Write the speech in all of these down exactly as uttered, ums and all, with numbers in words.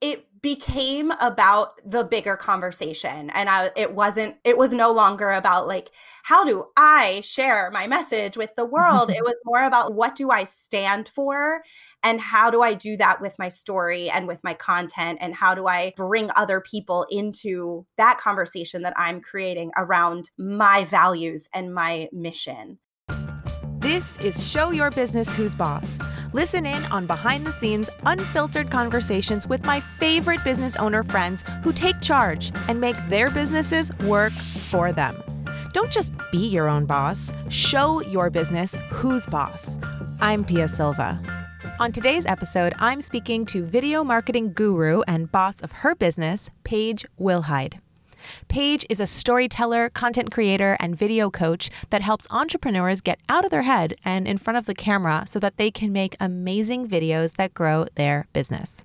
it became about the bigger conversation. And I, it wasn't, it was no longer about like, how do I share my message with the world? It was more about what do I stand for and how do I do that with my story and with my content? And how do I bring other people into that conversation that I'm creating around my values and my mission? This is Show Your Business Who's Boss. Listen in on behind-the-scenes, unfiltered conversations with my favorite business owner friends who take charge and make their businesses work for them. Don't just be your own boss. Show your business who's boss. I'm Pia Silva. On today's episode, I'm speaking to video marketing guru and boss of her business, Paige Wilhide. Paige is a storyteller, content creator, and video coach that helps entrepreneurs get out of their head and in front of the camera so that they can make amazing videos that grow their business.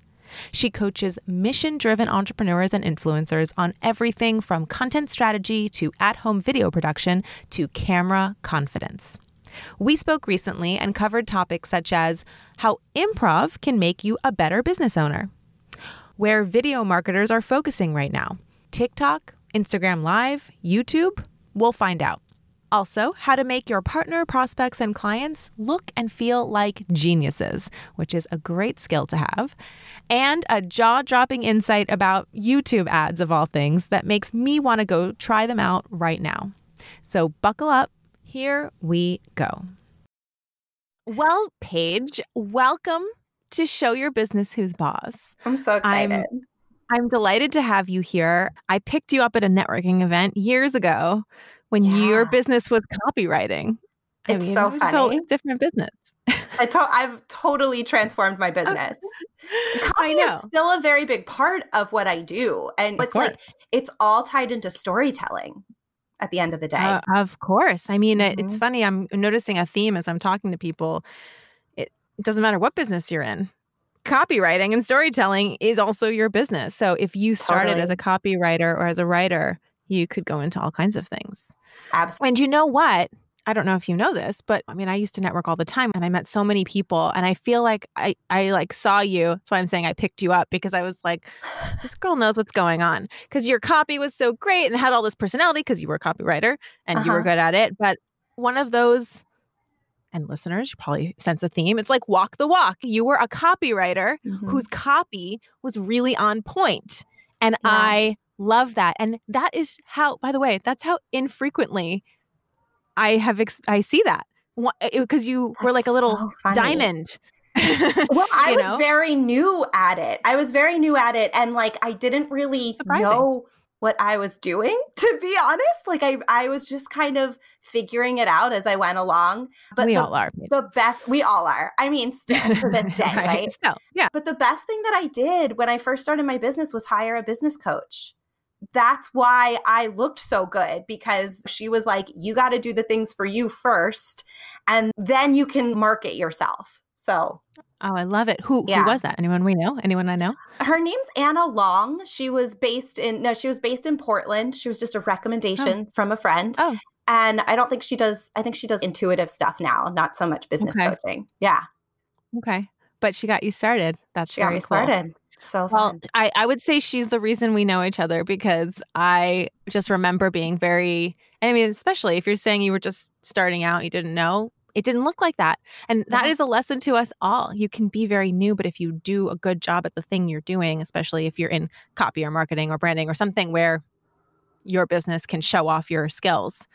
She coaches mission-driven entrepreneurs and influencers on everything from content strategy to at-home video production to camera confidence. We spoke recently and covered topics such as how improv can make you a better business owner, where video marketers are focusing right now, TikTok, Instagram Live, YouTube? We'll find out. Also, how to make your partner, prospects, and clients look and feel like geniuses, which is a great skill to have, and a jaw-dropping insight about YouTube ads of all things that makes me want to go try them out right now. So buckle up. Here we go. Well, Paige, welcome to Show Your Business Who's Boss. I'm so excited. I'm- I'm delighted to have you here. I picked you up at a networking event years ago when yeah. your business was copywriting. I it's mean, so it was funny. Totally different business. I to- I've totally transformed my business. Copy I know. is still a very big part of what I do. And it's like, it's all tied into storytelling at the end of the day. Uh, of course. I mean, mm-hmm. it's funny. I'm noticing a theme as I'm talking to people. It, it doesn't matter what business you're in. Copywriting and storytelling is also your business. So if you started totally. as a copywriter or as a writer, you could go into all kinds of things. Absolutely. And you know what? I don't know if you know this, but I mean, I used to network all the time and I met so many people and I feel like I, I like saw you. That's why I'm saying I picked you up, because I was like, this girl knows what's going on, because your copy was so great and had all this personality because you were a copywriter and uh-huh. you were good at it. But one of those And listeners, you probably sense a theme. It's like walk the walk. You were a copywriter mm-hmm. whose copy was really on point. And yeah. I love that. And that is how, by the way, that's how infrequently I have, ex- I see that. Because you that's were like a little so diamond. Well, I was know? very new at it. I was very new at it. And like, I didn't really Surprising. know what I was doing, to be honest. Like I, I was just kind of figuring it out as I went along. But we the, all are. The best, we all are. I mean, still to this day, right? right? So, yeah. But the best thing that I did when I first started my business was hire a business coach. That's why I looked so good, because she was like, you got to do the things for you first, and then you can market yourself. So. Oh, I love it. Who, yeah. who was that? Anyone we know? Anyone I know? Her name's Anna Long. She was based in, no, she was based in Portland. She was just a recommendation oh. from a friend. Oh. And I don't think she does, I think she does intuitive stuff now, not so much business okay. coaching. Yeah. Okay. But she got you started. That's she very got me cool. started. So well, fun. I, I would say she's the reason we know each other, because I just remember being very, I mean, especially if you're saying you were just starting out, you didn't know. It didn't look like that. And that yeah. is a lesson to us all. You can be very new, but if you do a good job at the thing you're doing, especially if you're in copy or marketing or branding or something where your business can show off your skills,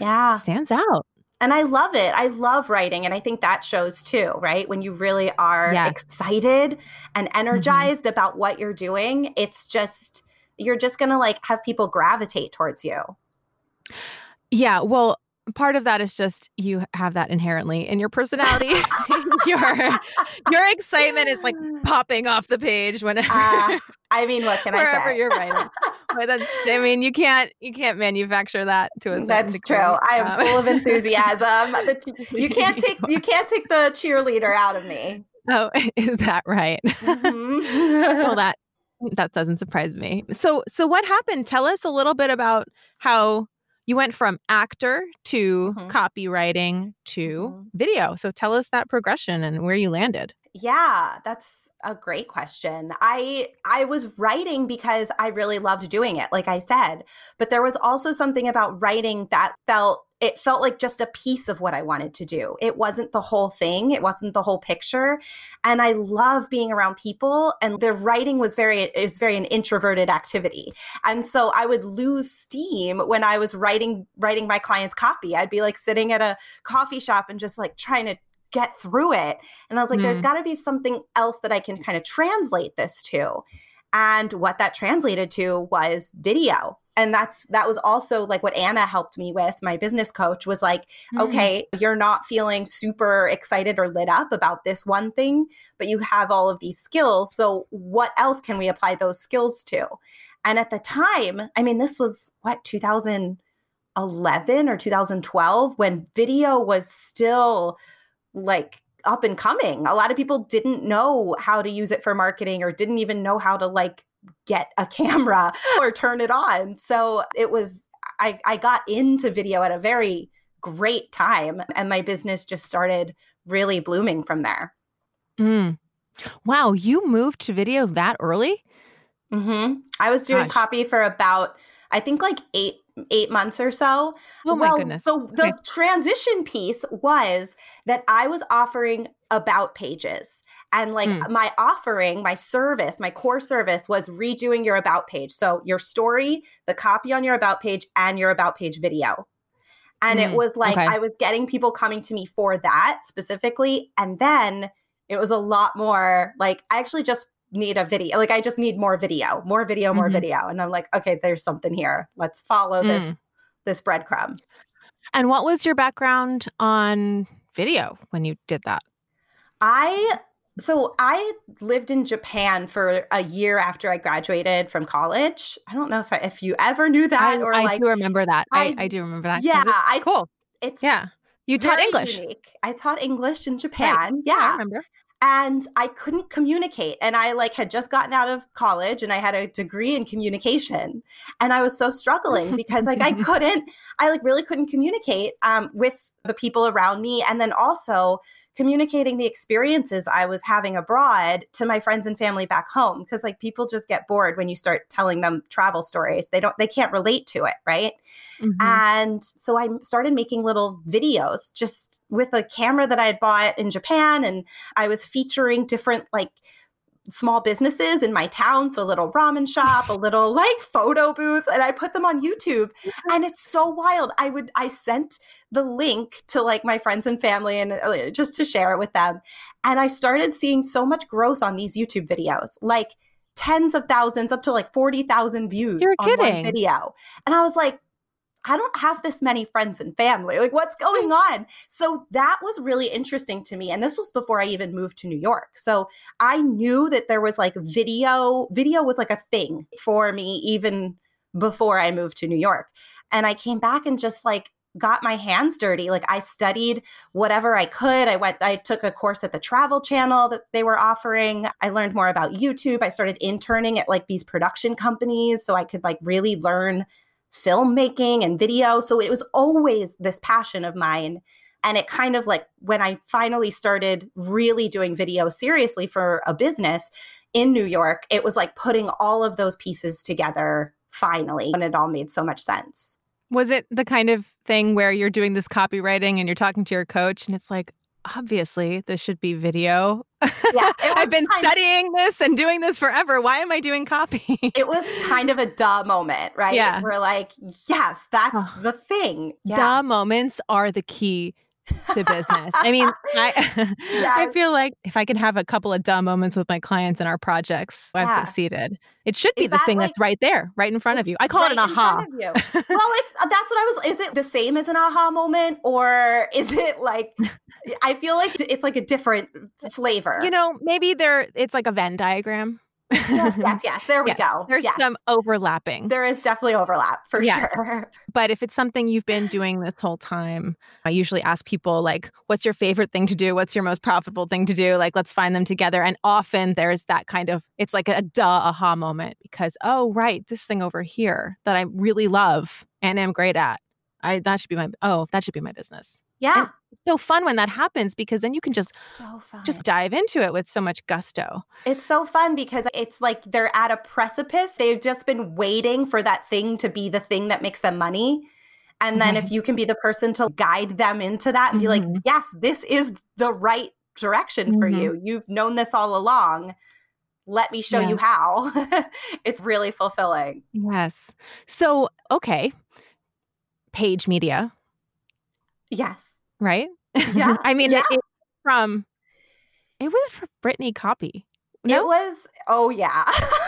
yeah, it stands out. And I love it. I love writing. And I think that shows too, right? When you really are yes. excited and energized mm-hmm. about what you're doing, it's just, you're just going to like have people gravitate towards you. Yeah. Well, part of that is just you have that inherently in your personality. your your excitement is like popping off the page whenever. Uh, I mean, what can I say? Wherever you're writing, but that's, I mean, you can't you can't manufacture that to a certain That's degree. True. I am um, full of enthusiasm. You can't take you can't take the cheerleader out of me. Oh, is that right? Mm-hmm. Well, that that doesn't surprise me. So so what happened? Tell us a little bit about how. You went from actor to mm-hmm. copywriting to mm-hmm. video. So tell us that progression and where you landed. Yeah, that's a great question. I I was writing because I really loved doing it, like I said, but there was also something about writing that felt, it felt like just a piece of what I wanted to do. It wasn't the whole thing. It wasn't the whole picture. And I love being around people. And the writing was very, it was very an introverted activity. And so I would lose steam when I was writing, writing my clients' copy. I'd be like sitting at a coffee shop and just like trying to get through it. And I was like, mm. there's got to be something else that I can kind of translate this to. And what that translated to was video. And that's, that was also like what Anna helped me with, my business coach, was like, mm. okay, you're not feeling super excited or lit up about this one thing, but you have all of these skills. So what else can we apply those skills to? And at the time, I mean, this was what, two thousand eleven or two thousand twelve, when video was still like up and coming. A lot of people didn't know how to use it for marketing, or didn't even know how to like get a camera or turn it on. So it was, I, I got into video at a very great time, and my business just started really blooming from there. Mm. Wow. You moved to video that early? Mm-hmm. I was doing Gosh. copy for about, I think like eight eight months or so. Oh my well, goodness. So the okay. transition piece was that I was offering about pages. And like mm. my offering, my service, my core service was redoing your about page. So your story, the copy on your about page, and your about page video. And mm. it was like, okay. I was getting people coming to me for that specifically. And then it was a lot more like, I actually just need a video. Like I just need more video, more video, more mm-hmm. video. And I'm like, okay, there's something here. Let's follow mm. this, this breadcrumb. And what was your background on video when you did that? I, so I lived in Japan for a year after I graduated from college. I don't know if I, if you ever knew that I, or I like. I do remember that. I, I, I do remember that. Yeah. It's I, cool. It's yeah. You taught English. Unique. I taught English in Japan. Right. Yeah. I remember. And I couldn't communicate. And I like had just gotten out of college, and I had a degree in communication. And I was so struggling because like I couldn't, I like really couldn't communicate um, with the people around me. And then also communicating the experiences I was having abroad to my friends and family back home. Because like people just get bored when you start telling them travel stories. They don't, they can't relate to it. Right. Mm-hmm. And so I started making little videos just with a camera that I had bought in Japan. And I was featuring different like small businesses in my town. So a little ramen shop, a little like photo booth, and I put them on YouTube. And it's so wild. I would, I sent the link to like my friends and family, and uh, just to share it with them. And I started seeing so much growth on these YouTube videos, like tens of thousands, up to like forty thousand views You're on kidding. one video. And I was like, I don't have this many friends and family. Like, what's going on? So that was really interesting to me. And this was before I even moved to New York. So I knew that there was like video, video was like a thing for me even before I moved to New York. And I came back and just like got my hands dirty. Like I studied whatever I could. I went, I took a course at the Travel Channel that they were offering. I learned more about YouTube. I started interning at like these production companies so I could like really learn filmmaking and video. So it was always this passion of mine. And it kind of like when I finally started really doing video seriously for a business in New York, it was like putting all of those pieces together finally. And it all made so much sense. Was it the kind of thing where you're doing this copywriting and you're talking to your coach and it's like, obviously, this should be video. Yeah, I've been studying of, this and doing this forever. Why am I doing copy? It was kind of a duh moment, right? Yeah. We're like, yes, that's oh. the thing. Yeah. Duh moments are the key to business. I mean, I, yes. I feel like if I can have a couple of duh moments with my clients in our projects, I've yeah. succeeded. It should be is the that thing like, that's right there, right in front of you. I call right it an aha. In front of you. Well, it's, that's what I was, is it the same as an aha moment, or is it like... I feel like it's like a different flavor. You know, maybe there it's like a Venn diagram. yes, yes, yes. There we yes, go. There's yes. some overlapping. There is definitely overlap for yes. sure. But if it's something you've been doing this whole time, I usually ask people like, what's your favorite thing to do? What's your most profitable thing to do? Like, let's find them together. And often there's that kind of, it's like a duh, aha moment because, oh, right, this thing over here that I really love and am great at I that should be my oh that should be my business. Yeah, and it's so fun when that happens, because then you can just so just dive into it with so much gusto. It's so fun because it's like they're at a precipice. They've just been waiting for that thing to be the thing that makes them money. And then mm-hmm. if you can be the person to guide them into that and mm-hmm. be like, yes, this is the right direction mm-hmm. for you. You've known this all along. Let me show yeah. you how. It's really fulfilling. Yes. So, okay. Paige Media. Yes. Right? Yeah. I mean, yeah. It, it from, it was for Brittany Copy. No? It was, oh yeah.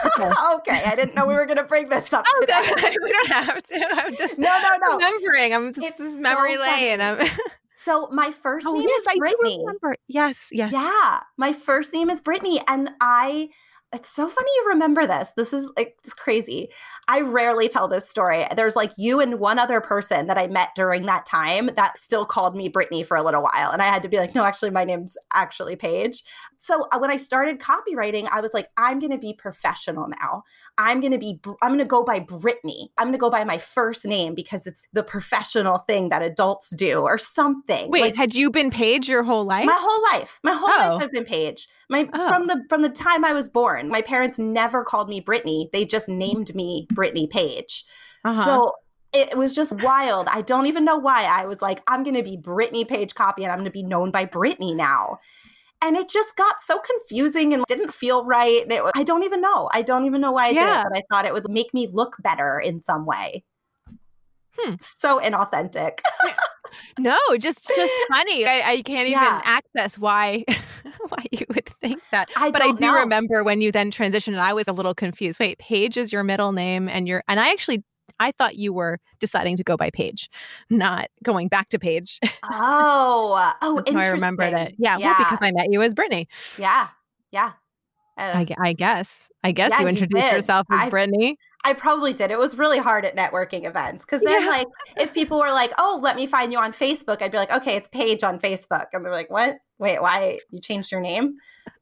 Okay. okay. I didn't know we were going to bring this up today. Okay. We don't have to. I'm just no, no, no. remembering. I'm just, it's this is memory so lane. I'm... So my first oh, name yes, is I Brittany. Do remember. Yes, yes. Yeah. My first name is Brittany. And I, it's so funny you remember this. This is like, it's crazy. I rarely tell this story. There's like you and one other person that I met during that time that still called me Brittany for a little while. And I had to be like, no, actually, my name's actually Paige. So when I started copywriting, I was like, I'm going to be professional now. I'm going to be, I'm going to go by Brittany. I'm going to go by my first name because it's the professional thing that adults do or something. Wait, like, had you been Paige your whole life? My whole life. My whole oh. life I've been Paige. My, oh. from the, from the time I was born. My parents never called me Brittany. They just named me Brittany Paige. Uh-huh. So it was just wild. I don't even know why. I was like, I'm going to be Brittany Paige Copy and I'm going to be known by Brittany now. And it just got so confusing and didn't feel right. And it was, I don't even know. I don't even know why I yeah. did it, but I thought it would make me look better in some way. Hmm. So inauthentic. No, just just funny. I, I can't even yeah. access why why you would think that. I but I do know. remember when you then transitioned and I was a little confused. Wait, Paige is your middle name and your and I actually I thought you were deciding to go by Paige, not going back to Paige. Oh, oh, interesting. I remember that. Yeah, yeah. Well, because I met you as Brittany. Yeah, yeah. Uh, I, I guess. I guess yeah, you introduced you yourself as I, Brittany. I probably did. It was really hard at networking events because then yeah. like if people were like, oh, let me find you on Facebook, I'd be like, okay, it's Paige on Facebook. And they're like, what? Wait, why? You changed your name?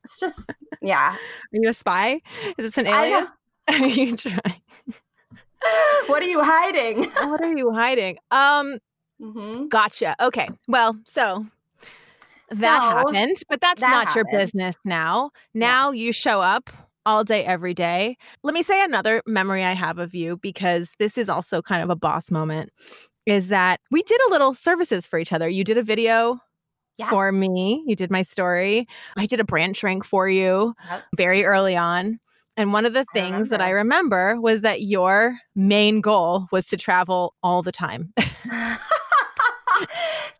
It's just, yeah. Are you a spy? Is this an alias? Have... Are you trying? What are you hiding? What are you hiding? Um, mm-hmm. Gotcha. Okay. Well, so that so, happened, but that's that not happened. Your business now. Now yeah. you show up all day, every day. Let me say another memory I have of you, because this is also kind of a boss moment, is that we did a little services for each other. You did a video yeah. for me. You did my story. I did a brand shrink for you yep. very early on. And one of the things I that I remember was that your main goal was to travel all the time. Like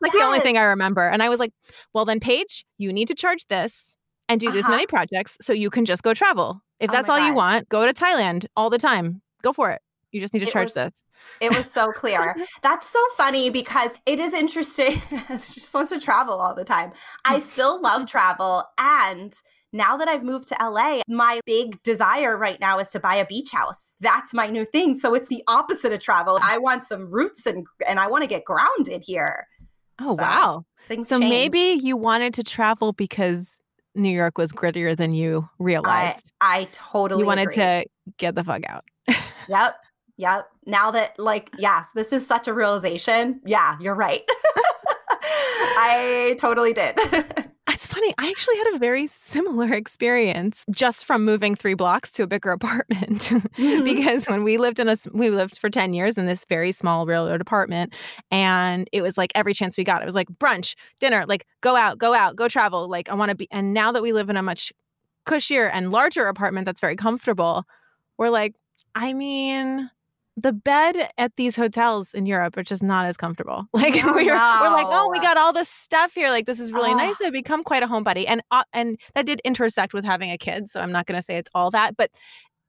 yes. the only thing I remember. And I was like, well, then Paige, you need to charge this and do uh-huh. this many projects so you can just go travel. If oh that's all God. You want, go to Thailand all the time. Go for it. You just need to it charge was, this. It was so clear. That's so funny because it is interesting. She just wants to travel all the time. I still love travel. And now that I've moved to L A, my big desire right now is to buy a beach house. That's my new thing. So it's the opposite of travel. I want some roots and and I want to get grounded here. Oh, so, wow. Things so change. Maybe you wanted to travel because New York was grittier than you realized. I, I totally You wanted agree. To get the fuck out. Yep. Yep. Now that like, yes, this is such a realization. Yeah, you're right. I totally did. It's funny. I actually had a very similar experience just from moving three blocks to a bigger apartment mm-hmm. because when we lived in a, we lived for ten years in this very small railroad apartment, and it was like every chance we got, it was like brunch, dinner, like go out, go out, go travel. Like I want to be. And now that we live in a much cushier and larger apartment that's very comfortable, we're like, I mean, the bed at these hotels in Europe are just not as comfortable. Like oh, we're, no. we're like, oh, we got all this stuff here. Like this is really oh. nice. I've become quite a homebody, and uh, and that did intersect with having a kid. So I'm not going to say it's all that, but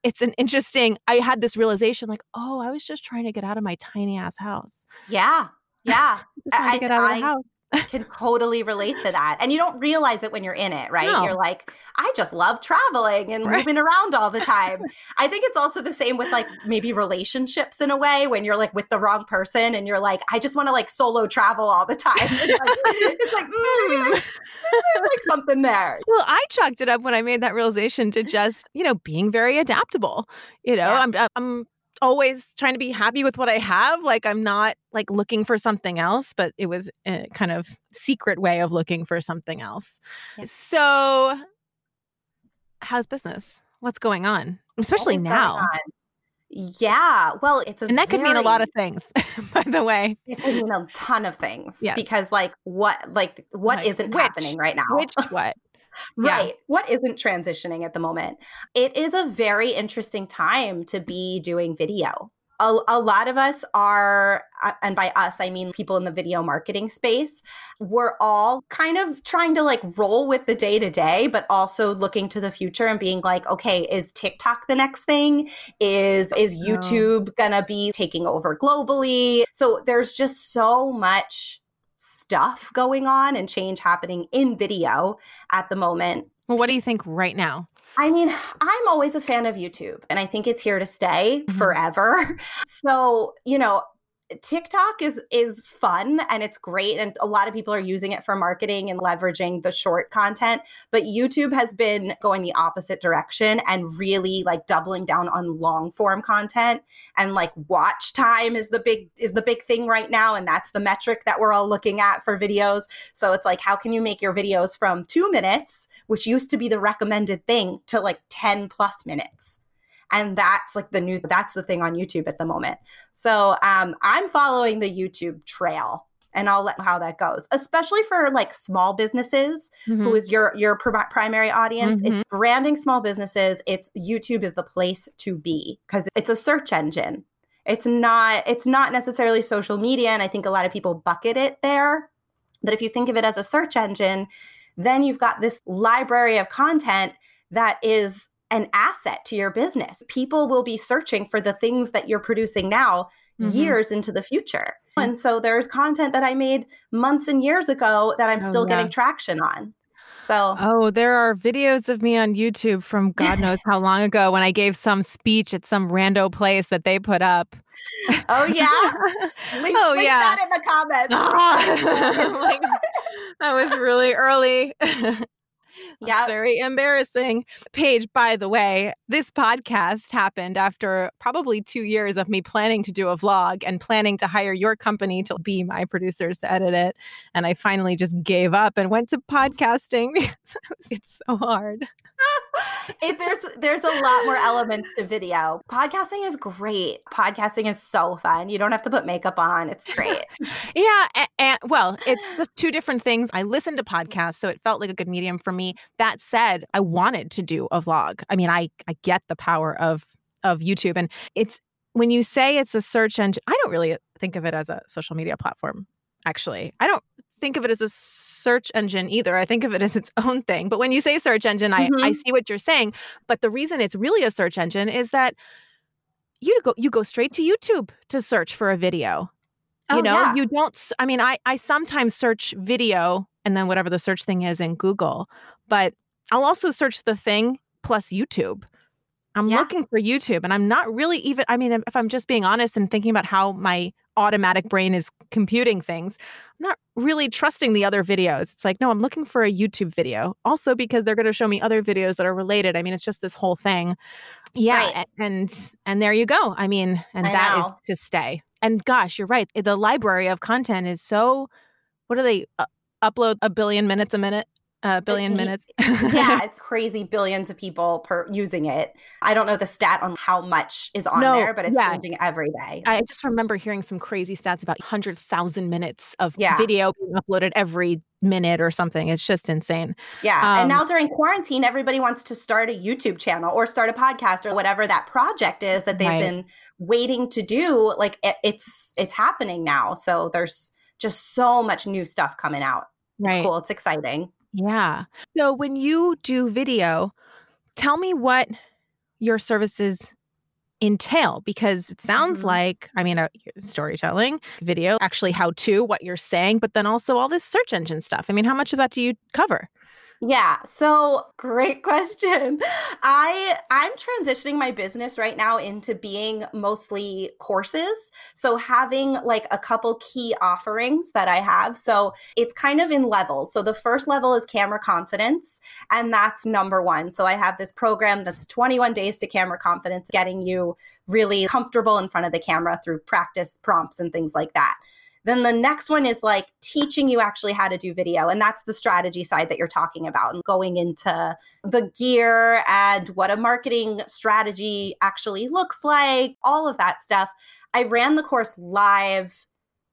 it's an interesting. I had this realization, like, oh, I was just trying to get out of my tiny ass house. Yeah, yeah. just I, to get out I, of the house. Can totally relate to that. And you don't realize it when you're in it, right? No. You're like, I just love traveling and right. moving around all the time. I think it's also the same with like maybe relationships in a way when you're like with the wrong person and you're like, I just want to like solo travel all the time. It's like, it's like mm, maybe there's, there's like something there. Well, I chalked it up when I made that realization to just, you know, being very adaptable. You know, yeah. I'm, I'm always trying to be happy with what I have. Like I'm not like looking for something else, but it was a kind of secret way of looking for something else. Yes. So how's business? What's going on? Especially now. Yeah. Well, it's a And that very, could mean a lot of things, by the way. It could mean a ton of things. Yeah. Because like what like what like, isn't which, happening right now? Which what? Right. Yeah. What isn't transitioning at the moment? It is a very interesting time to be doing video. A, a lot of us are, and by us, I mean people in the video marketing space, we're all kind of trying to like roll with the day to day, but also looking to the future and being like, okay, is TikTok the next thing? Is is YouTube gonna be taking over globally? So there's just so much stuff going on and change happening in video at the moment. Well, what do you think right now? I mean, I'm always a fan of YouTube, and I think it's here to stay forever. So, you know, TikTok is is fun and it's great, and a lot of people are using it for marketing and leveraging the short content, but YouTube has been going the opposite direction and really like doubling down on long form content, and like watch time is the big is the big thing right now, and that's the metric that we're all looking at for videos. So it's like, how can you make your videos from two minutes, which used to be the recommended thing, to like ten plus minutes? And that's like the new, that's the thing on YouTube at the moment. So um, I'm following the YouTube trail, and I'll let how that goes, especially for like small businesses, mm-hmm. who is your, your prim- primary audience. Mm-hmm. It's branding small businesses. It's YouTube is the place to be, because it's a search engine. It's not, it's not necessarily social media. And I think a lot of people bucket it there. But if you think of it as a search engine, then you've got this library of content that is an asset to your business. People will be searching for the things that you're producing now, mm-hmm. years into the future. And so there's content that I made months and years ago that I'm oh, still yeah. getting traction on. So Oh, there are videos of me on YouTube from God knows how long ago when I gave some speech at some rando place that they put up. Oh yeah. Link, oh link yeah. that in the comments. Oh. Like, that was really early. Yeah, very embarrassing. Paige, by the way, this podcast happened after probably two years of me planning to do a vlog and planning to hire your company to be my producers to edit it. And I finally just gave up and went to podcasting because it's so hard. It, there's there's a lot more elements to video. Podcasting is great. Podcasting is so fun. You don't have to put makeup on. It's great. Yeah. And, and, well, it's just two different things. I listened to podcasts, so it felt like a good medium for me. That said, I wanted to do a vlog. I mean, I, I get the power of of YouTube. And it's when you say it's a search engine, I don't really think of it as a social media platform, actually. I don't think of it as a search engine either. I think of it as its own thing. But when you say search engine, I, mm-hmm. I see what you're saying. But the reason it's really a search engine is that you go you go straight to YouTube to search for a video. You oh, know, yeah. you don't, I mean, I, I sometimes search video and then whatever the search thing is in Google, but I'll also search the thing plus YouTube. I'm yeah. looking for YouTube, and I'm not really even, I mean, if I'm just being honest and thinking about how my automatic brain is computing things, I'm not really trusting the other videos. It's like, no, I'm looking for a YouTube video also because they're going to show me other videos that are related. I mean, it's just this whole thing. Yeah. Right. And, and there you go. I mean, and I that know. is to stay. And gosh, you're right. The library of content is so, what are they, uh, upload a billion minutes a minute? A billion minutes. Yeah, it's crazy. Billions of people per using it. I don't know the stat on how much is on no, there, but it's yeah. changing every day. I just remember hearing some crazy stats about one hundred thousand minutes of yeah. video being uploaded every minute or something. It's just insane. Yeah. Um, and now during quarantine, everybody wants to start a YouTube channel or start a podcast or whatever that project is that they've right. been waiting to do. Like it, it's it's happening now. So there's just so much new stuff coming out. It's right. cool. It's exciting. Yeah. So when you do video, tell me what your services entail, because it sounds mm-hmm. like, I mean, uh, storytelling, video, actually how to, what you're saying, but then also all this search engine stuff. I mean, how much of that do you cover? Yeah. So great question. I, I'm transitioning my business right now into being mostly courses. So having like a couple key offerings that I have. So it's kind of in levels. So the first level is camera confidence, and that's number one. So I have this program that's twenty-one days to camera confidence, getting you really comfortable in front of the camera through practice prompts and things like that. Then the next one is like teaching you actually how to do video. And that's the strategy side that you're talking about, and going into the gear and what a marketing strategy actually looks like, all of that stuff. I ran the course live,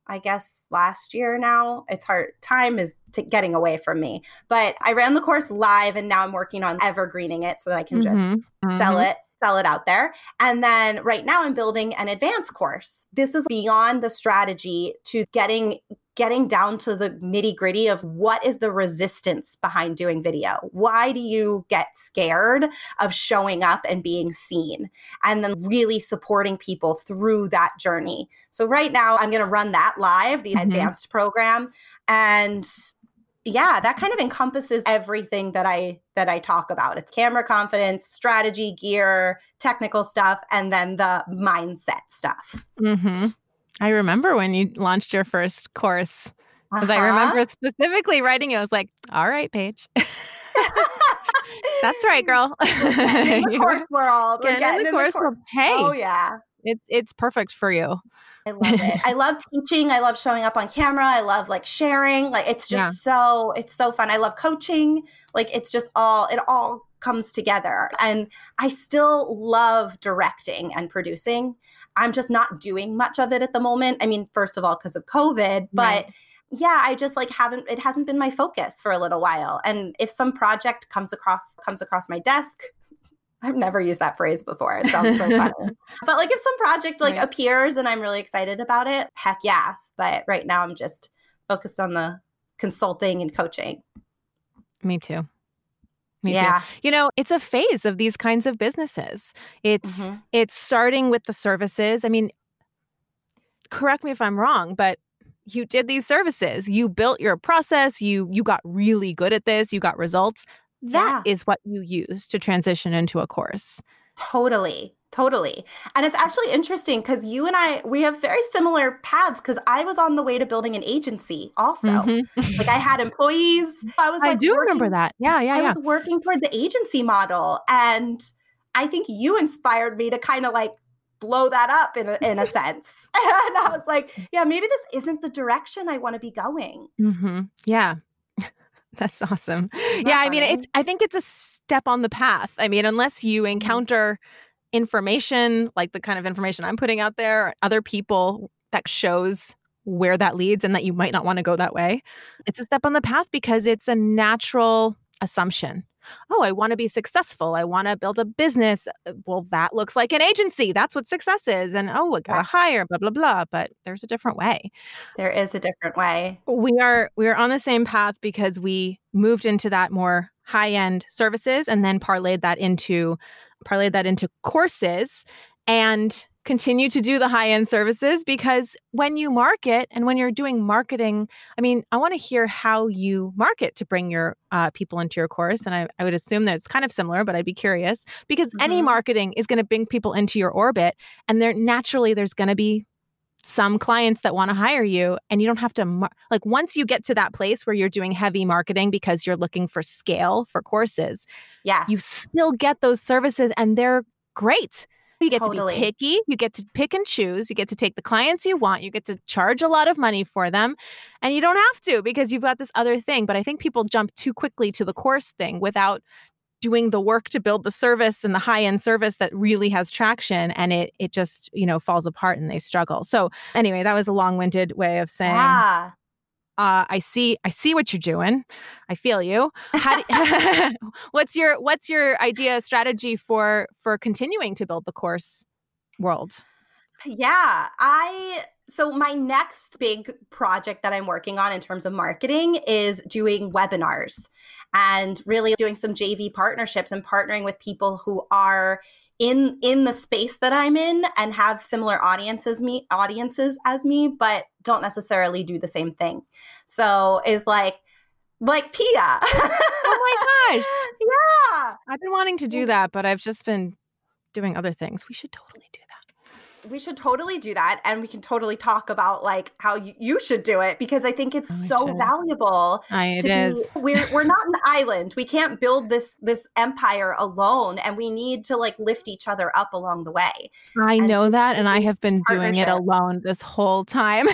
I guess, last year now. It's hard. Time is t- getting away from me. But I ran the course live, and now I'm working on evergreening it so that I can mm-hmm. just mm-hmm. sell it. sell it out there. And then right now I'm building an advanced course. This is beyond the strategy to getting getting down to the nitty gritty of what is the resistance behind doing video. Why do you get scared of showing up and being seen? And then really supporting people through that journey. So right now I'm going to run that live, the mm-hmm. advanced program. And yeah, that kind of encompasses everything that I that I talk about. It's camera confidence, strategy, gear, technical stuff, and then the mindset stuff. Mm-hmm. I remember when you launched your first course, because uh-huh. I remember specifically writing it. I was like, all right, Paige. That's right, girl. We're in the course world. We're getting in the course world. Hey. Oh, yeah. It's it's perfect for you. I love it. I love teaching. I love showing up on camera. I love like sharing. Like it's just yeah. so it's so fun. I love coaching. Like it's just all it all comes together. And I still love directing and producing. I'm just not doing much of it at the moment. I mean, first of all, because of COVID, but right. yeah, I just like haven't it hasn't been my focus for a little while. And if some project comes across comes across my desk, I've never used that phrase before. It sounds so funny. But like if some project like right. appears and I'm really excited about it, heck yes. But right now I'm just focused on the consulting and coaching. Me too. Me yeah. too. You know, it's a phase of these kinds of businesses. It's mm-hmm. it's starting with the services. I mean, correct me if I'm wrong, but you did these services. You built your process. You you got really good at this. You got results. That yeah. is what you use to transition into a course. Totally. Totally. And it's actually interesting because you and I, we have very similar paths, because I was on the way to building an agency also. Mm-hmm. Like I had employees. I was. Like, I do working, remember that. Yeah, yeah, I yeah. I was working toward the agency model. And I think you inspired me to kind of like blow that up in a, in a sense. And I was like, yeah, maybe this isn't the direction I want to be going. Mm-hmm. Yeah. That's awesome. Yeah, I mean, it's, I think it's a step on the path. I mean, unless you encounter information, like the kind of information I'm putting out there, other people that shows where that leads and that you might not want to go that way, it's a step on the path because it's a natural assumption. Oh, I want to be successful. I want to build a business. Well, that looks like an agency. That's what success is. And oh, I got to hire, blah, blah, blah. But there's a different way. There is a different way. We are we are on the same path because we moved into that more high-end services and then parlayed that into parlayed that into courses and continue to do the high-end services, because when you market and when you're doing marketing, I mean, I want to hear how you market to bring your uh, people into your course. And I, I would assume that it's kind of similar, but I'd be curious, because mm-hmm. any marketing is going to bring people into your orbit, and there naturally there's going to be some clients that want to hire you, and you don't have to mar- like once you get to that place where you're doing heavy marketing because you're looking for scale for courses. Yeah, you still get those services and they're great. You get totally. to be picky. You get to pick and choose. You get to take the clients you want. You get to charge a lot of money for them. And you don't have to, because you've got this other thing. But I think people jump too quickly to the course thing without doing the work to build the service and the high-end service that really has traction. And it it just, you know, falls apart and they struggle. So anyway, that was a long-winded way of saying... Yeah. Uh, I see. I see what you're doing. I feel you. How do, what's your What's your idea strategy for for continuing to build the course world? Yeah, I. So my next big project that I'm working on in terms of marketing is doing webinars, and really doing some J V partnerships and partnering with people who are in in the space that I'm in and have similar audiences me audiences as me, but don't necessarily do the same thing. So is like like Pia. Oh my gosh. Yeah. I've been wanting to do that, but I've just been doing other things. We should totally do that. We should totally do that. And we can totally talk about like how you, you should do it, because I think it's oh, so should. valuable. I, it to is. Be, we're, we're not an island. We can't build this, this empire alone, and we need to like lift each other up along the way. I and know that. And I have been doing it alone this whole time.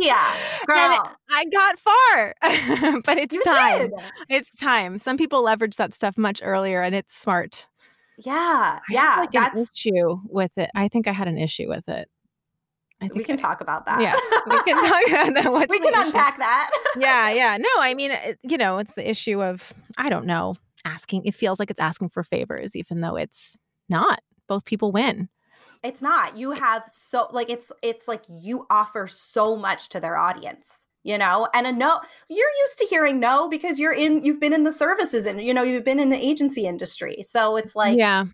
Yeah. Girl. And I got far, but it's you time. Did. It's time. Some people leverage that stuff much earlier, and it's smart. Yeah. I yeah. Like that's an issue with it. I think I had an issue with it. I think we can I, talk about that. Yeah. We can talk about that. What's we can unpack issue? That. Yeah. Yeah. No, I mean, it, you know, it's the issue of, I don't know, asking. It feels like it's asking for favors, even though it's not. Both people win. It's not. You have so like, it's, it's like you offer so much to their audience. You know, and a no, you're used to hearing no because you're in, you've been in the services and, you know, you've been in the agency industry. So it's like, yeah,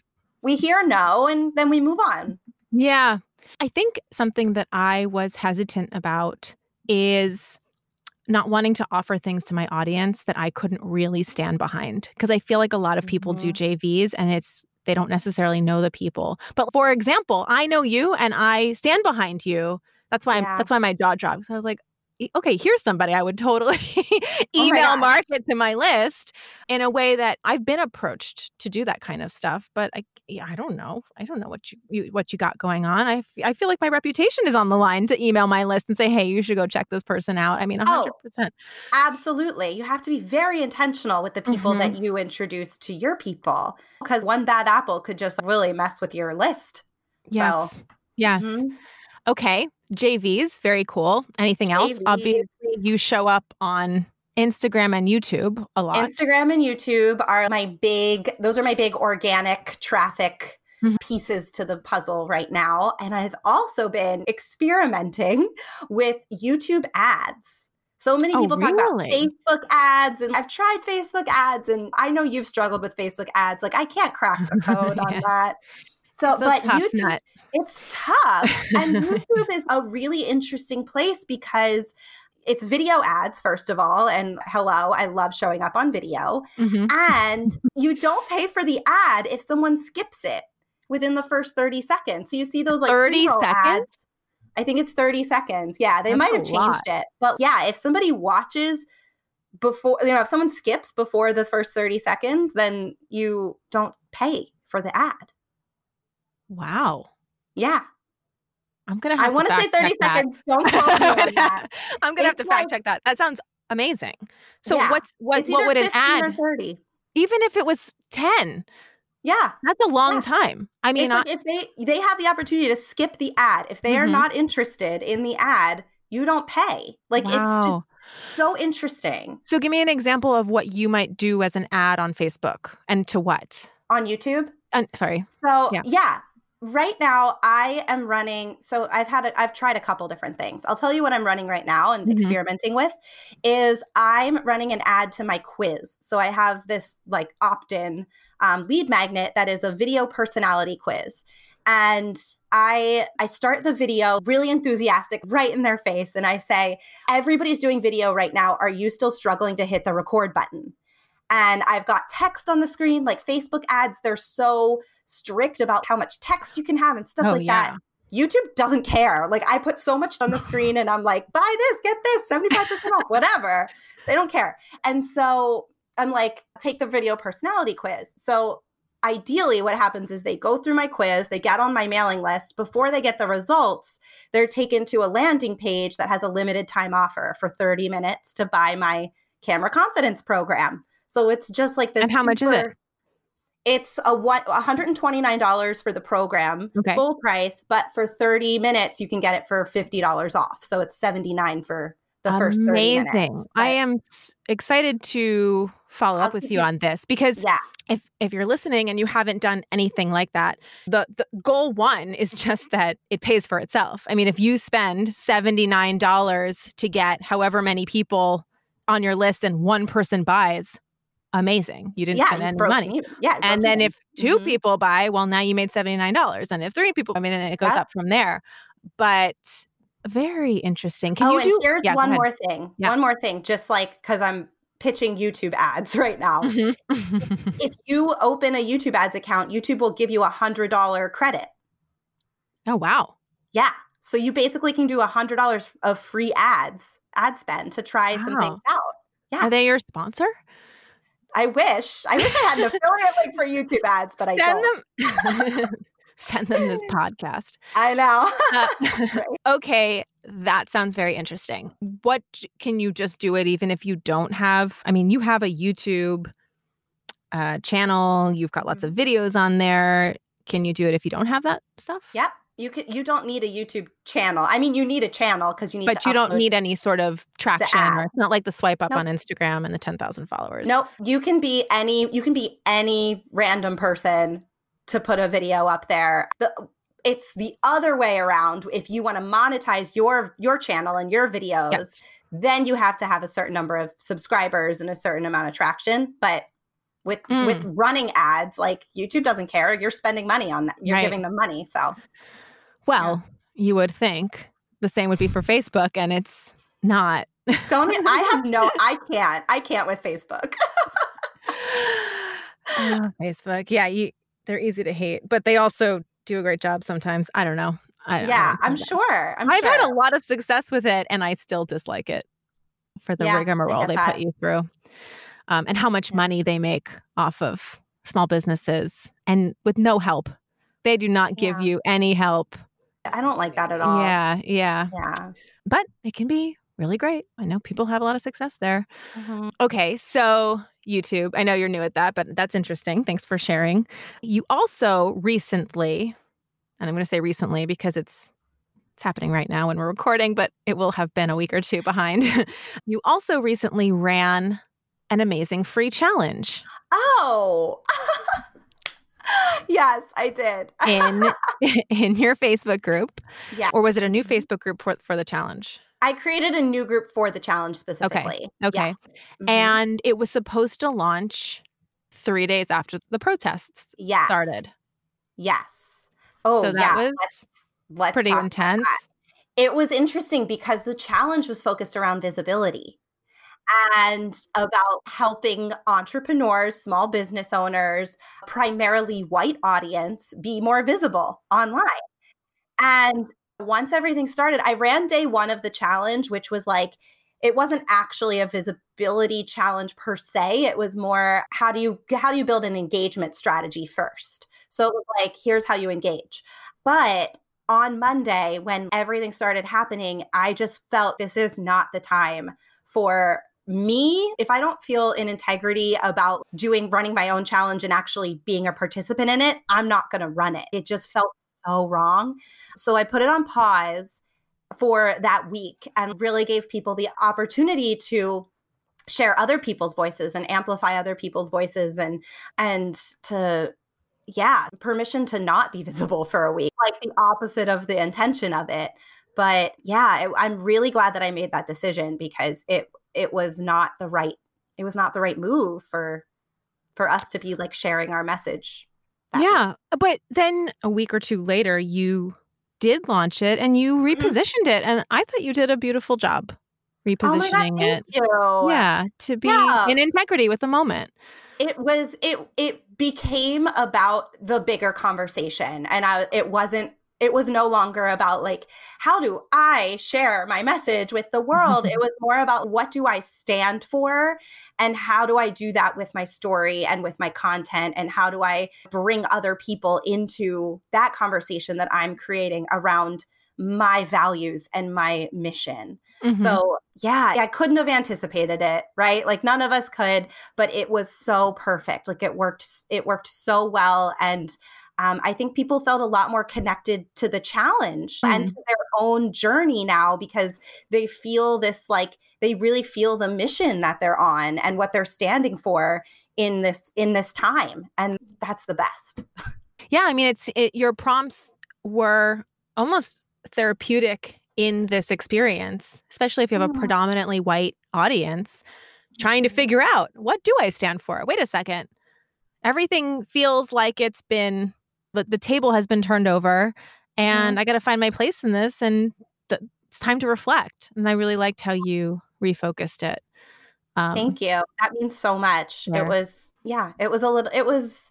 we hear no, and then we move on. Yeah. I think something that I was hesitant about is not wanting to offer things to my audience that I couldn't really stand behind. Cause I feel like a lot of people mm-hmm. do J Vs, and it's, they don't necessarily know the people. But for example, I know you and I stand behind you. That's why, yeah. I'm, that's why my jaw dropped. So I was like, okay, here's somebody I would totally email oh market to my list, in a way that I've been approached to do that kind of stuff. But I, I don't know. I don't know what you, you what you got going on. I, f- I feel like my reputation is on the line to email my list and say, hey, you should go check this person out. I mean, one hundred percent. Oh, absolutely. You have to be very intentional with the people mm-hmm. that you introduce to your people, because one bad apple could just really mess with your list. Yes. So, yes. Mm-hmm. Okay. J Vs, very cool. Anything else? J Vs. Obviously, you show up on Instagram and YouTube a lot. Instagram and YouTube are my big, those are my big organic traffic mm-hmm. pieces to the puzzle right now. And I've also been experimenting with YouTube ads. So many people oh, really? talk about Facebook ads, and I've tried Facebook ads, and I know you've struggled with Facebook ads. Like, I can't crack the code yeah. on that. So, it's but YouTube, nut. It's tough. And YouTube is a really interesting place because it's video ads, first of all. And hello, I love showing up on video. Mm-hmm. And you don't pay for the ad if someone skips it within the first thirty seconds. So you see those like thirty seconds? Ads. I think it's thirty seconds. Yeah, they might have changed lot. it. But yeah, if somebody watches before, you know, if someone skips before the first thirty seconds, then you don't pay for the ad. Wow. Yeah. I'm going to have I to want to say thirty seconds. That. Don't quote me on that. I'm going to have to fact like, check that. That sounds amazing. So yeah. what's what what would an ad or thirty. Even if it was ten. Yeah. That's a long yeah. time. I mean, it's I, like if they they have the opportunity to skip the ad, if they mm-hmm. are not interested in the ad, you don't pay. Like wow. it's just so interesting. So give me an example of what you might do as an ad on Facebook, and to what? On YouTube? Uh, sorry. So yeah. yeah, right now I am running. So I've had, a, I've tried a couple different things. I'll tell you what I'm running right now and mm-hmm. experimenting with is I'm running an ad to my quiz. So I have this like opt-in um, lead magnet that is a video personality quiz. And I I start the video really enthusiastic right in their face. And I say, everybody's doing video right now. Are you still struggling to hit the record button? And I've got text on the screen, like Facebook ads, they're so strict about how much text you can have and stuff oh, like yeah. that. YouTube doesn't care. Like I put so much on the screen and I'm like, buy this, get this, seventy-five percent off, whatever. They don't care. And so I'm like, take the video personality quiz. So ideally what happens is they go through my quiz, they get on my mailing list. Before they get the results, they're taken to a landing page that has a limited time offer for thirty minutes to buy my camera confidence program. So it's just like this. And how super, much is it? It's a one, one hundred twenty-nine dollars for the program, okay. full price, but for thirty minutes, you can get it for fifty dollars off. So it's seventy-nine dollars for the Amazing. first thirty minutes. Amazing. I am excited to follow I'll up with you it. on this because yeah. if, if you're listening and you haven't done anything like that, the, the goal one is just that it pays for itself. I mean, if you spend seventy-nine dollars to get however many people on your list and one person buys, amazing. You didn't yeah, spend any money. Yeah, and then even. if two mm-hmm. people buy, well, now you made seventy-nine dollars. And if three people, I mean, and it goes yeah. up from there. But very interesting. Can oh, you do? Here's yeah, one more thing. Yeah. One more thing, just like, because I'm pitching YouTube ads right now. Mm-hmm. If you open a YouTube ads account, YouTube will give you a one hundred dollars credit. Oh, wow. Yeah. So you basically can do one hundred dollars of free ads, ad spend to try wow. some things out. Yeah. Are they your sponsor? I wish. I wish I had an affiliate link for YouTube ads, but Send I don't. Them- Send them this podcast. I know. uh, okay. That sounds very interesting. What can you just do it even if you don't have, I mean, you have a YouTube uh, channel, you've got lots of videos on there. Can you do it if you don't have that stuff? Yep. You can, you don't need a YouTube channel. I mean, you need a channel because you need but to But you don't need any sort of traction, or it's not like the swipe up nope. on Instagram and the ten thousand followers. Nope. You can be any, you can be any random person to put a video up there. The, it's the other way around. If you want to monetize your your channel and your videos, yes. then you have to have a certain number of subscribers and a certain amount of traction. But with mm. with running ads, like YouTube doesn't care. You're spending money on that. You're right. giving them money. So, well, yeah. you would think the same would be for Facebook, and it's not. Don't I have no? I can't. I can't with Facebook. oh, Facebook. Yeah, you. They're easy to hate, but they also do a great job sometimes. I don't know. I don't yeah, know. I'm sure. I'm I've sure. had a lot of success with it, and I still dislike it for the yeah, rigmarole they that. put you through, um, and how much yeah. money they make off of small businesses and with no help. They do not give yeah. you any help. I don't like that at all. Yeah, yeah, yeah. But it can be really great. I know people have a lot of success there. Mm-hmm. Okay, so YouTube. I know you're new at that, but that's interesting. Thanks for sharing. You also recently, and I'm going to say recently because it's it's happening right now when we're recording, but it will have been a week or two behind. You also recently ran an amazing free challenge. Oh, yes, I did. in in your Facebook group. Yeah. Or was it a new Facebook group for, for the challenge? I created a new group for the challenge specifically. Okay. Okay. Yeah. Mm-hmm. And it was supposed to launch three days after the protests yes. started. Yes. Oh, so that yeah. was let's, let's pretty intense. It was interesting because the challenge was focused around visibility and about helping entrepreneurs, small business owners, primarily white audience, be more visible online. And once everything started, I ran day one of the challenge, which was like, it wasn't actually a visibility challenge per se. It was more, how do you how do you build an engagement strategy first? So it was like, here's how you engage. But on Monday, when everything started happening, I just felt this is not the time for me. If I don't feel in integrity about doing running my own challenge and actually being a participant in it, I'm not going to run it. It just felt so wrong. So I put it on pause for that week and really gave people the opportunity to share other people's voices and amplify other people's voices and and to, yeah, permission to not be visible for a week, like the opposite of the intention of it. But yeah, it, I'm really glad that I made that decision because it it was not the right it was not the right move for for us to be like sharing our message. Yeah. Week. But then a week or two later, you did launch it and you repositioned it. And I thought you did a beautiful job repositioning oh God, it. You. Yeah. To be yeah. in integrity with the moment. It was, it, it became about the bigger conversation. And I, it wasn't, it was no longer about like, how do I share my message with the world? It was more about what do I stand for and how do I do that with my story and with my content? And how do I bring other people into that conversation that I'm creating around my values and my mission? Mm-hmm. So yeah, I couldn't have anticipated it, right? Like none of us could, but it was so perfect. Like it worked, it worked so well. And Um, I think people felt a lot more connected to the challenge mm-hmm. and to their own journey now because they feel this like they really feel the mission that they're on and what they're standing for in this in this time. And that's the best. Yeah. I mean, it's it, your prompts were almost therapeutic in this experience, especially if you have a mm-hmm. predominantly white audience trying to figure out, what do I stand for? Wait a second. Everything feels like it's been But the table has been turned over and mm. I got to find my place in this and th- it's time to reflect. And I really liked how you refocused it Um, Thank you. That means so much. Sure. It was, yeah, it was a little, it was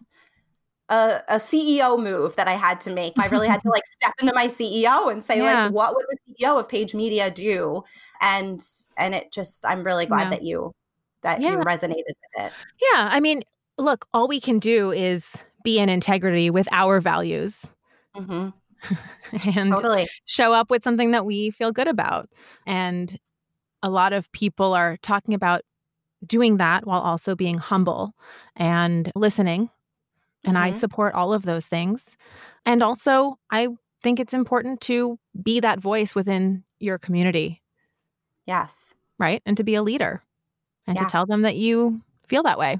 a, a C E O move that I had to make. I really had to like step into my C E O and say yeah. like, what would the C E O of Paige Media do? And, and it just, I'm really glad yeah. that you, that yeah. you resonated with it. Yeah. I mean, look, all we can do is be in integrity with our values. Mm-hmm. and totally. Show up with something that we feel good about. And a lot of people are talking about doing that while also being humble and listening. And mm-hmm. I support all of those things. And also, I think it's important to be that voice within your community. Yes. Right? And to be a leader and yeah. to tell them that you feel that way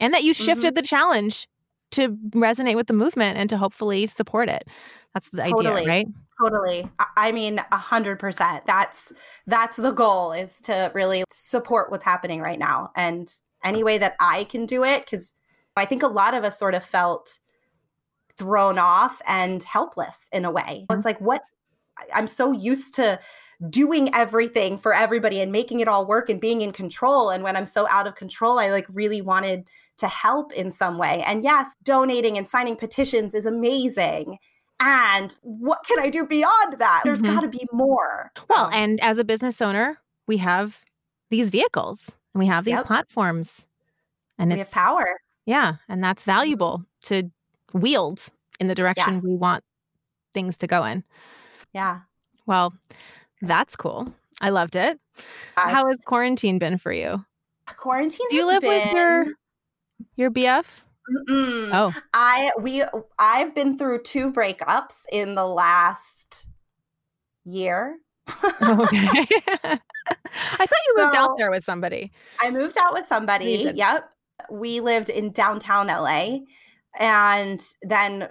and that you shifted mm-hmm. the challenge to resonate with the movement and to hopefully support it. That's the totally, idea, right? Totally. I mean, a hundred percent. That's, that's the goal, is to really support what's happening right now. And any way that I can do it, because I think a lot of us sort of felt thrown off and helpless in a way. Mm-hmm. It's like, what, I'm so used to doing everything for everybody and making it all work and being in control. And when I'm so out of control, I like really wanted to help in some way. And yes, donating and signing petitions is amazing. And what can I do beyond that? There's mm-hmm. got to be more. Well, um, and as a business owner, we have these vehicles and we have these yep. platforms. And we it's, have power. Yeah. And that's valuable to wield in the direction yes. we want things to go in. Yeah. Well, that's cool. I loved it. Uh, How has quarantine been for you? Quarantine. Do you has live been... with your your B F? Mm-mm. Oh, I we I've been through two breakups in the last year. Okay. I thought you so, moved out there with somebody. I moved out with somebody. Yep. We lived in downtown L A, and then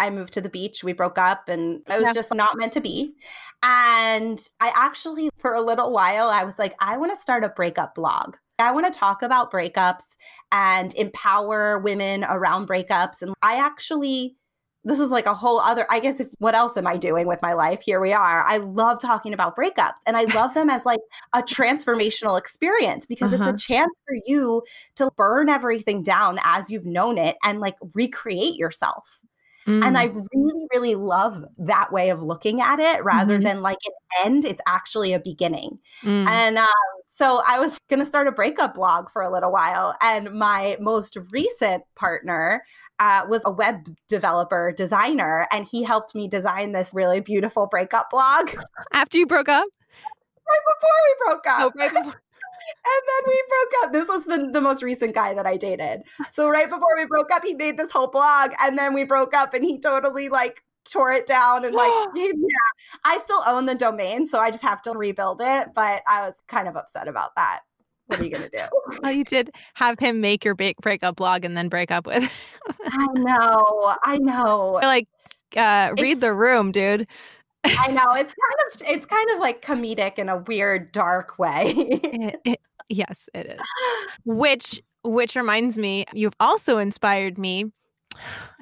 I moved to the beach. We broke up and it was just not meant to be. And I actually, for a little while, I was like, I want to start a breakup blog. I want to talk about breakups and empower women around breakups. And I actually, this is like a whole other, I guess, if, what else am I doing with my life? Here we are. I love talking about breakups and I love them as like a transformational experience, because uh-huh. it's a chance for you to burn everything down as you've known it and like recreate yourself. Mm. And I really, really love that way of looking at it rather mm-hmm. than like an end. It's actually a beginning. Mm. And um, so I was going to start a breakup blog for a little while. And my most recent partner uh, was a web developer designer, and he helped me design this really beautiful breakup blog. After you broke up? Right before we broke up. Oh, right before. And then we broke up. This was the, the most recent guy that I dated. So right before we broke up, he made this whole blog, and then we broke up and he totally like tore it down and like, yeah, I still own the domain. So I just have to rebuild it. But I was kind of upset about that. What are you going to do? Oh, you did have him make your break breakup blog and then break up with. I know. I know. You're like, uh, read it's- the room, dude. I know, it's kind of it's kind of like comedic in a weird, dark way. it, it, yes, it is. Which which reminds me, you've also inspired me,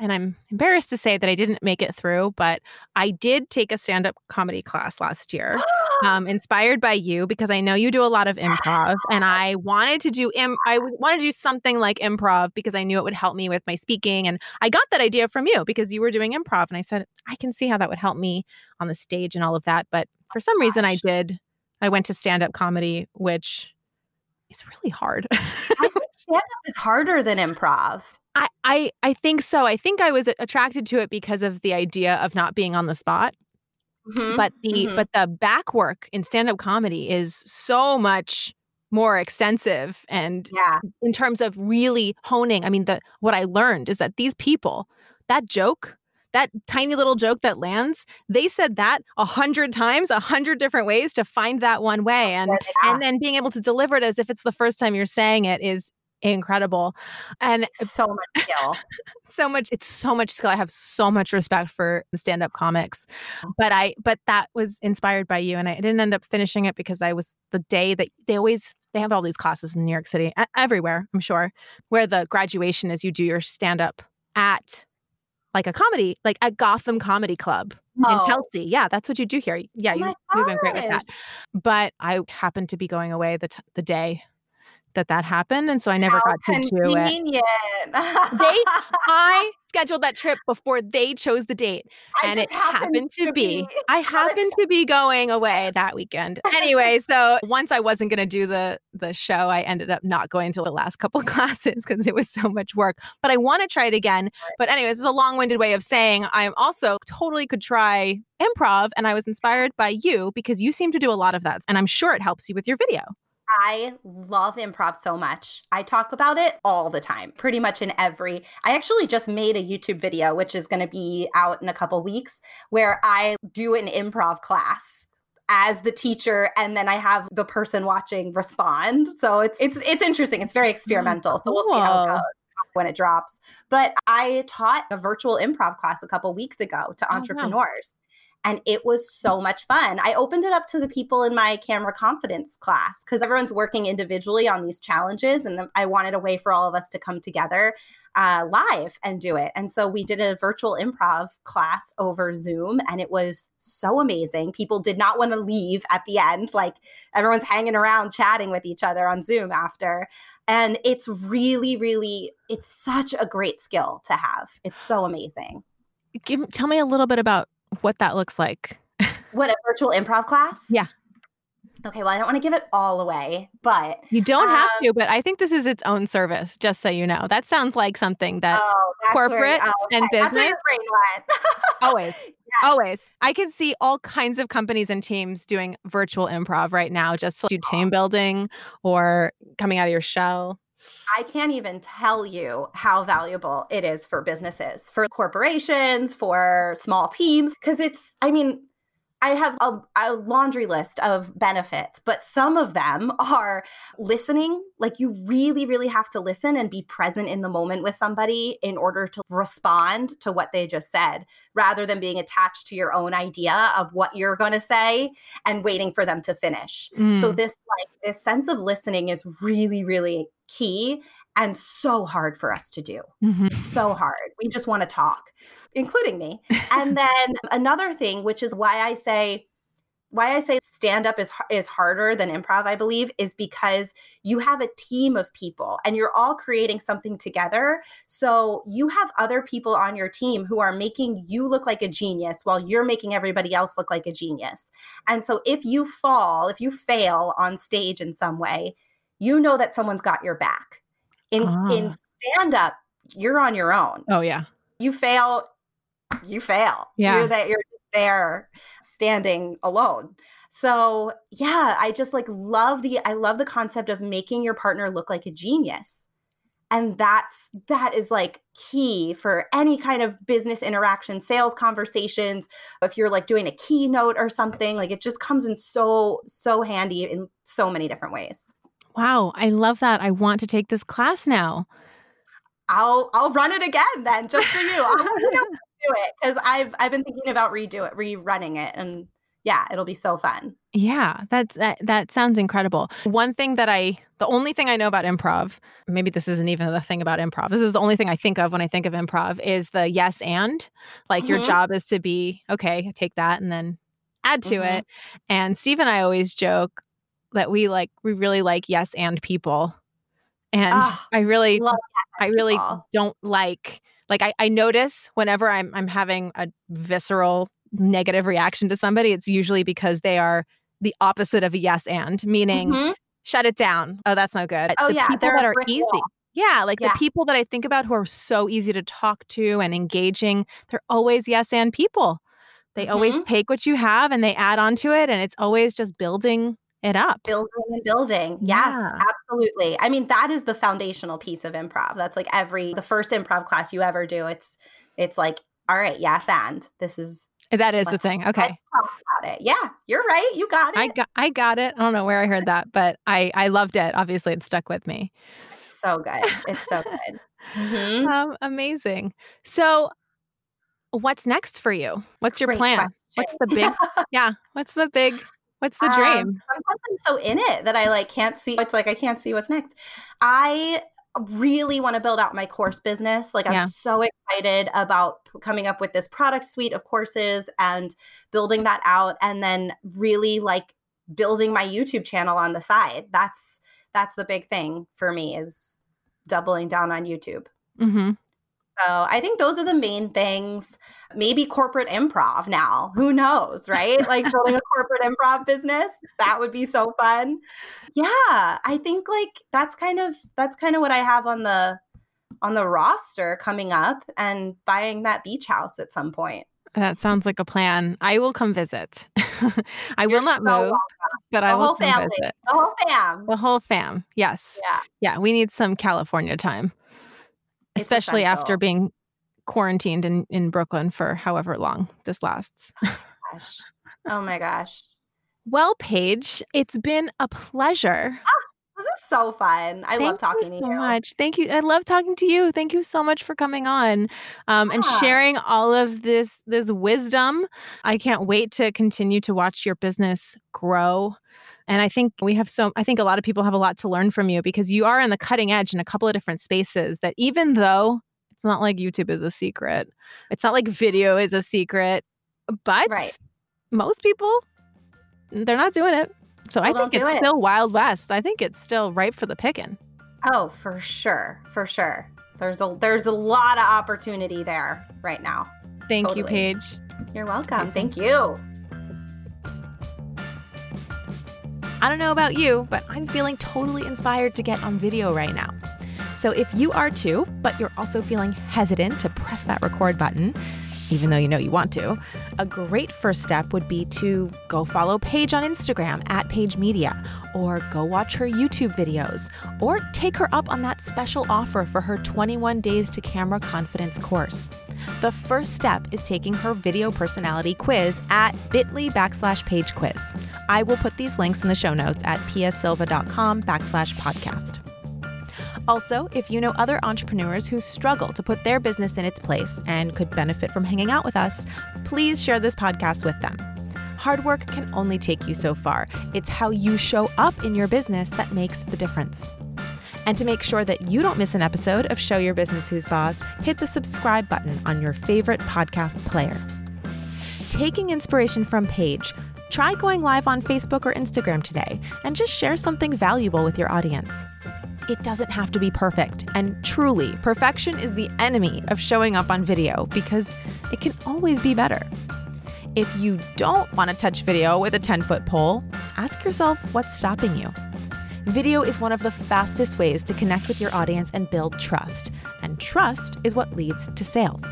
and I'm embarrassed to say that I didn't make it through, but I did take a stand-up comedy class last year, um, inspired by you, because I know you do a lot of improv, and I wanted to do Im- I wanted to do something like improv because I knew it would help me with my speaking, and I got that idea from you because you were doing improv, and I said I can see how that would help me on the stage and all of that, but for some oh, reason I did. I went to stand-up comedy, which is really hard. I think stand-up is harder than improv. I, I, I think so. I think I was attracted to it because of the idea of not being on the spot. Mm-hmm. But the mm-hmm. but the back work in stand-up comedy is so much more extensive. And yeah. in terms of really honing, I mean, the what I learned is that these people, that joke, that tiny little joke that lands, they said that a hundred times, a hundred different ways to find that one way. And, yeah. and then being able to deliver it as if it's the first time you're saying it is incredible. And so much skill. so much it's so much skill. I have so much respect for stand-up comics. But I but that was inspired by you, and I didn't end up finishing it because I was the day that they always they have all these classes in New York City, everywhere, I'm sure, where the graduation is you do your stand-up at like a comedy, like at Gotham Comedy Club oh. in Kelsey. Yeah, that's what you do here. Yeah, oh you, you've been great with that. But I happened to be going away the t- the day that that happened. And so I never How got convenient. to do it. they, I scheduled that trip before they chose the date. I and it happened, happened to be, be I happened to be going away that weekend. Anyway, so once I wasn't going to do the, the show, I ended up not going to the last couple classes because it was so much work. But I want to try it again. But anyways, it's a long-winded way of saying I'm also totally could try improv. And I was inspired by you because you seem to do a lot of that. And I'm sure it helps you with your video. I love improv so much. I talk about it all the time, pretty much in every. I actually just made a YouTube video, which is going to be out in a couple weeks, where I do an improv class as the teacher, and then I have the person watching respond. So it's it's it's interesting. It's very experimental. So we'll see how it goes when it drops. But I taught a virtual improv class a couple weeks ago to entrepreneurs. Oh, wow. And it was so much fun. I opened it up to the people in my camera confidence class because everyone's working individually on these challenges. And I wanted a way for all of us to come together uh, live and do it. And so we did a virtual improv class over Zoom. And it was so amazing. People did not want to leave at the end. Like everyone's hanging around chatting with each other on Zoom after. And it's really, really, it's such a great skill to have. It's so amazing. Give, tell me a little bit about what that looks like. What, a virtual improv class? Yeah. Okay, well, I don't want to give it all away, but... You don't um, have to, but I think this is its own service, just so you know. That sounds like something that oh, corporate where, oh, okay. and business... That's where your brain went. Always. Yes. Always. I can see all kinds of companies and teams doing virtual improv right now, just to do team building or coming out of your shell. I can't even tell you how valuable it is for businesses, for corporations, for small teams, because it's, I mean, I have a, a laundry list of benefits, but some of them are listening. Like you really, really have to listen and be present in the moment with somebody in order to respond to what they just said, rather than being attached to your own idea of what you're going to say and waiting for them to finish. Mm. So this, like, this sense of listening is really, really key and so hard for us to do. Mm-hmm. So hard. We just want to talk, including me. And then another thing, which is why I say, why I say stand up is, is harder than improv, I believe, is because you have a team of people and you're all creating something together. So you have other people on your team who are making you look like a genius while you're making everybody else look like a genius. And so if you fall, if you fail on stage in some way, you know that someone's got your back. In ah. in stand-up, you're on your own. Oh, yeah. You fail, you fail. Yeah. You're that you're there standing alone. So yeah, I just like love the I love the concept of making your partner look like a genius. And that's that is like key for any kind of business interaction, sales conversations. If you're like doing a keynote or something, like it just comes in so, so handy in so many different ways. Wow, I love that. I want to take this class now. I'll I'll run it again then, just for you. I'll do it because I've I've been thinking about redo it, rerunning it, and yeah, it'll be so fun. Yeah, that's that, that sounds incredible. One thing that I, the only thing I know about improv, maybe this isn't even the thing about improv. This is the only thing I think of when I think of improv is the yes and, like mm-hmm. your job is to be okay, take that and then add to mm-hmm. it. And Steve and I always joke that we like, we really like yes and people. And oh, I really, I really people. don't like, like I, I notice whenever I'm I'm having a visceral negative reaction to somebody, it's usually because they are the opposite of a yes and, meaning mm-hmm. shut it down. Oh, that's no good. Oh, the yeah, people that are easy. Wall. Yeah. Like yeah. the people that I think about who are so easy to talk to and engaging, they're always yes and people. They mm-hmm. always take what you have and they add on to it. And it's always just building it up. Building and building. Yes, yeah. Absolutely. I mean, that is the foundational piece of improv. That's like every, the first improv class you ever do, it's, it's like, all right, yes. And this is, that is the thing. Okay. Let's talk about it. Yeah, you're right. You got it. I got, I got it. I don't know where I heard that, but I, I loved it. Obviously it stuck with me. It's so good. It's so good. Mm-hmm. Um, amazing. So what's next for you? What's your Great plan? Question. What's the big, yeah. What's the big, What's the dream? Um, sometimes I'm so in it that I like can't see. It's like I can't see what's next. I really want to build out my course business. Like yeah. I'm so excited about coming up with this product suite of courses and building that out, and then really like building my YouTube channel on the side. That's that's the big thing for me, is doubling down on YouTube. Mm-hmm. So I think those are the main things. Maybe corporate improv now. Who knows, right? Like building a corporate improv business. That would be so fun. Yeah, I think like that's kind of that's kind of what I have on the on the roster coming up, and buying that beach house at some point. That sounds like a plan. I will come visit. I You're will not so move, welcome. But the I will whole come family. Visit. The whole fam. The whole fam. Yes. Yeah. Yeah. We need some California time. It's especially essential. After being quarantined in, in Brooklyn for however long this lasts. Oh my gosh. Oh my gosh. Well, Paige, it's been a pleasure. Oh, this is so fun. I Thank love talking you to so you. Much. Thank you. I love talking to you. Thank you so much for coming on um, yeah. and sharing all of this, this wisdom. I can't wait to continue to watch your business grow. And I think we have so, I think a lot of people have a lot to learn from you, because you are on the cutting edge in a couple of different spaces that, even though it's not like YouTube is a secret, it's not like video is a secret, but right. most people, they're not doing it. So well, I think it's it. still Wild West. I think it's still ripe for the picking. Oh, for sure. For sure. There's a, there's a lot of opportunity there right now. Thank totally. you, Paige. You're welcome. Amazing. Thank you. I don't know about you, but I'm feeling totally inspired to get on video right now. So if you are too, but you're also feeling hesitant to press that record button, even though you know you want to, a great first step would be to go follow Paige on Instagram at Paige Media, or go watch her YouTube videos, or take her up on that special offer for her twenty-one Days to Camera Confidence course. The first step is taking her video personality quiz at bit.ly backslash page quiz. I will put these links in the show notes at piasilva.com backslash podcast. Also, if you know other entrepreneurs who struggle to put their business in its place and could benefit from hanging out with us, please share this podcast with them. Hard work can only take you so far. It's how you show up in your business that makes the difference. And to make sure that you don't miss an episode of Show Your Business Who's Boss, hit the subscribe button on your favorite podcast player. Taking inspiration from Paige, try going live on Facebook or Instagram today and just share something valuable with your audience. It doesn't have to be perfect, and truly, perfection is the enemy of showing up on video, because it can always be better. If you don't want to touch video with a ten-foot pole, ask yourself what's stopping you. Video is one of the fastest ways to connect with your audience and build trust, and trust is what leads to sales.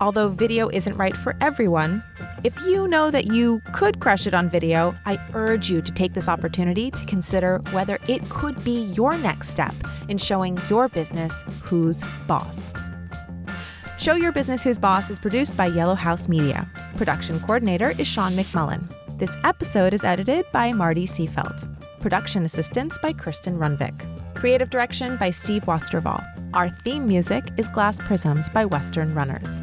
Although video isn't right for everyone, if you know that you could crush it on video, I urge you to take this opportunity to consider whether it could be your next step in showing your business who's boss. Show Your Business Who's Boss is produced by Yellow House Media. Production coordinator is Sean McMullen. This episode is edited by Marty Seafeld. Production assistance by Kristen Runvik. Creative direction by Steve Wasterval. Our theme music is Glass Prisms by Western Runners.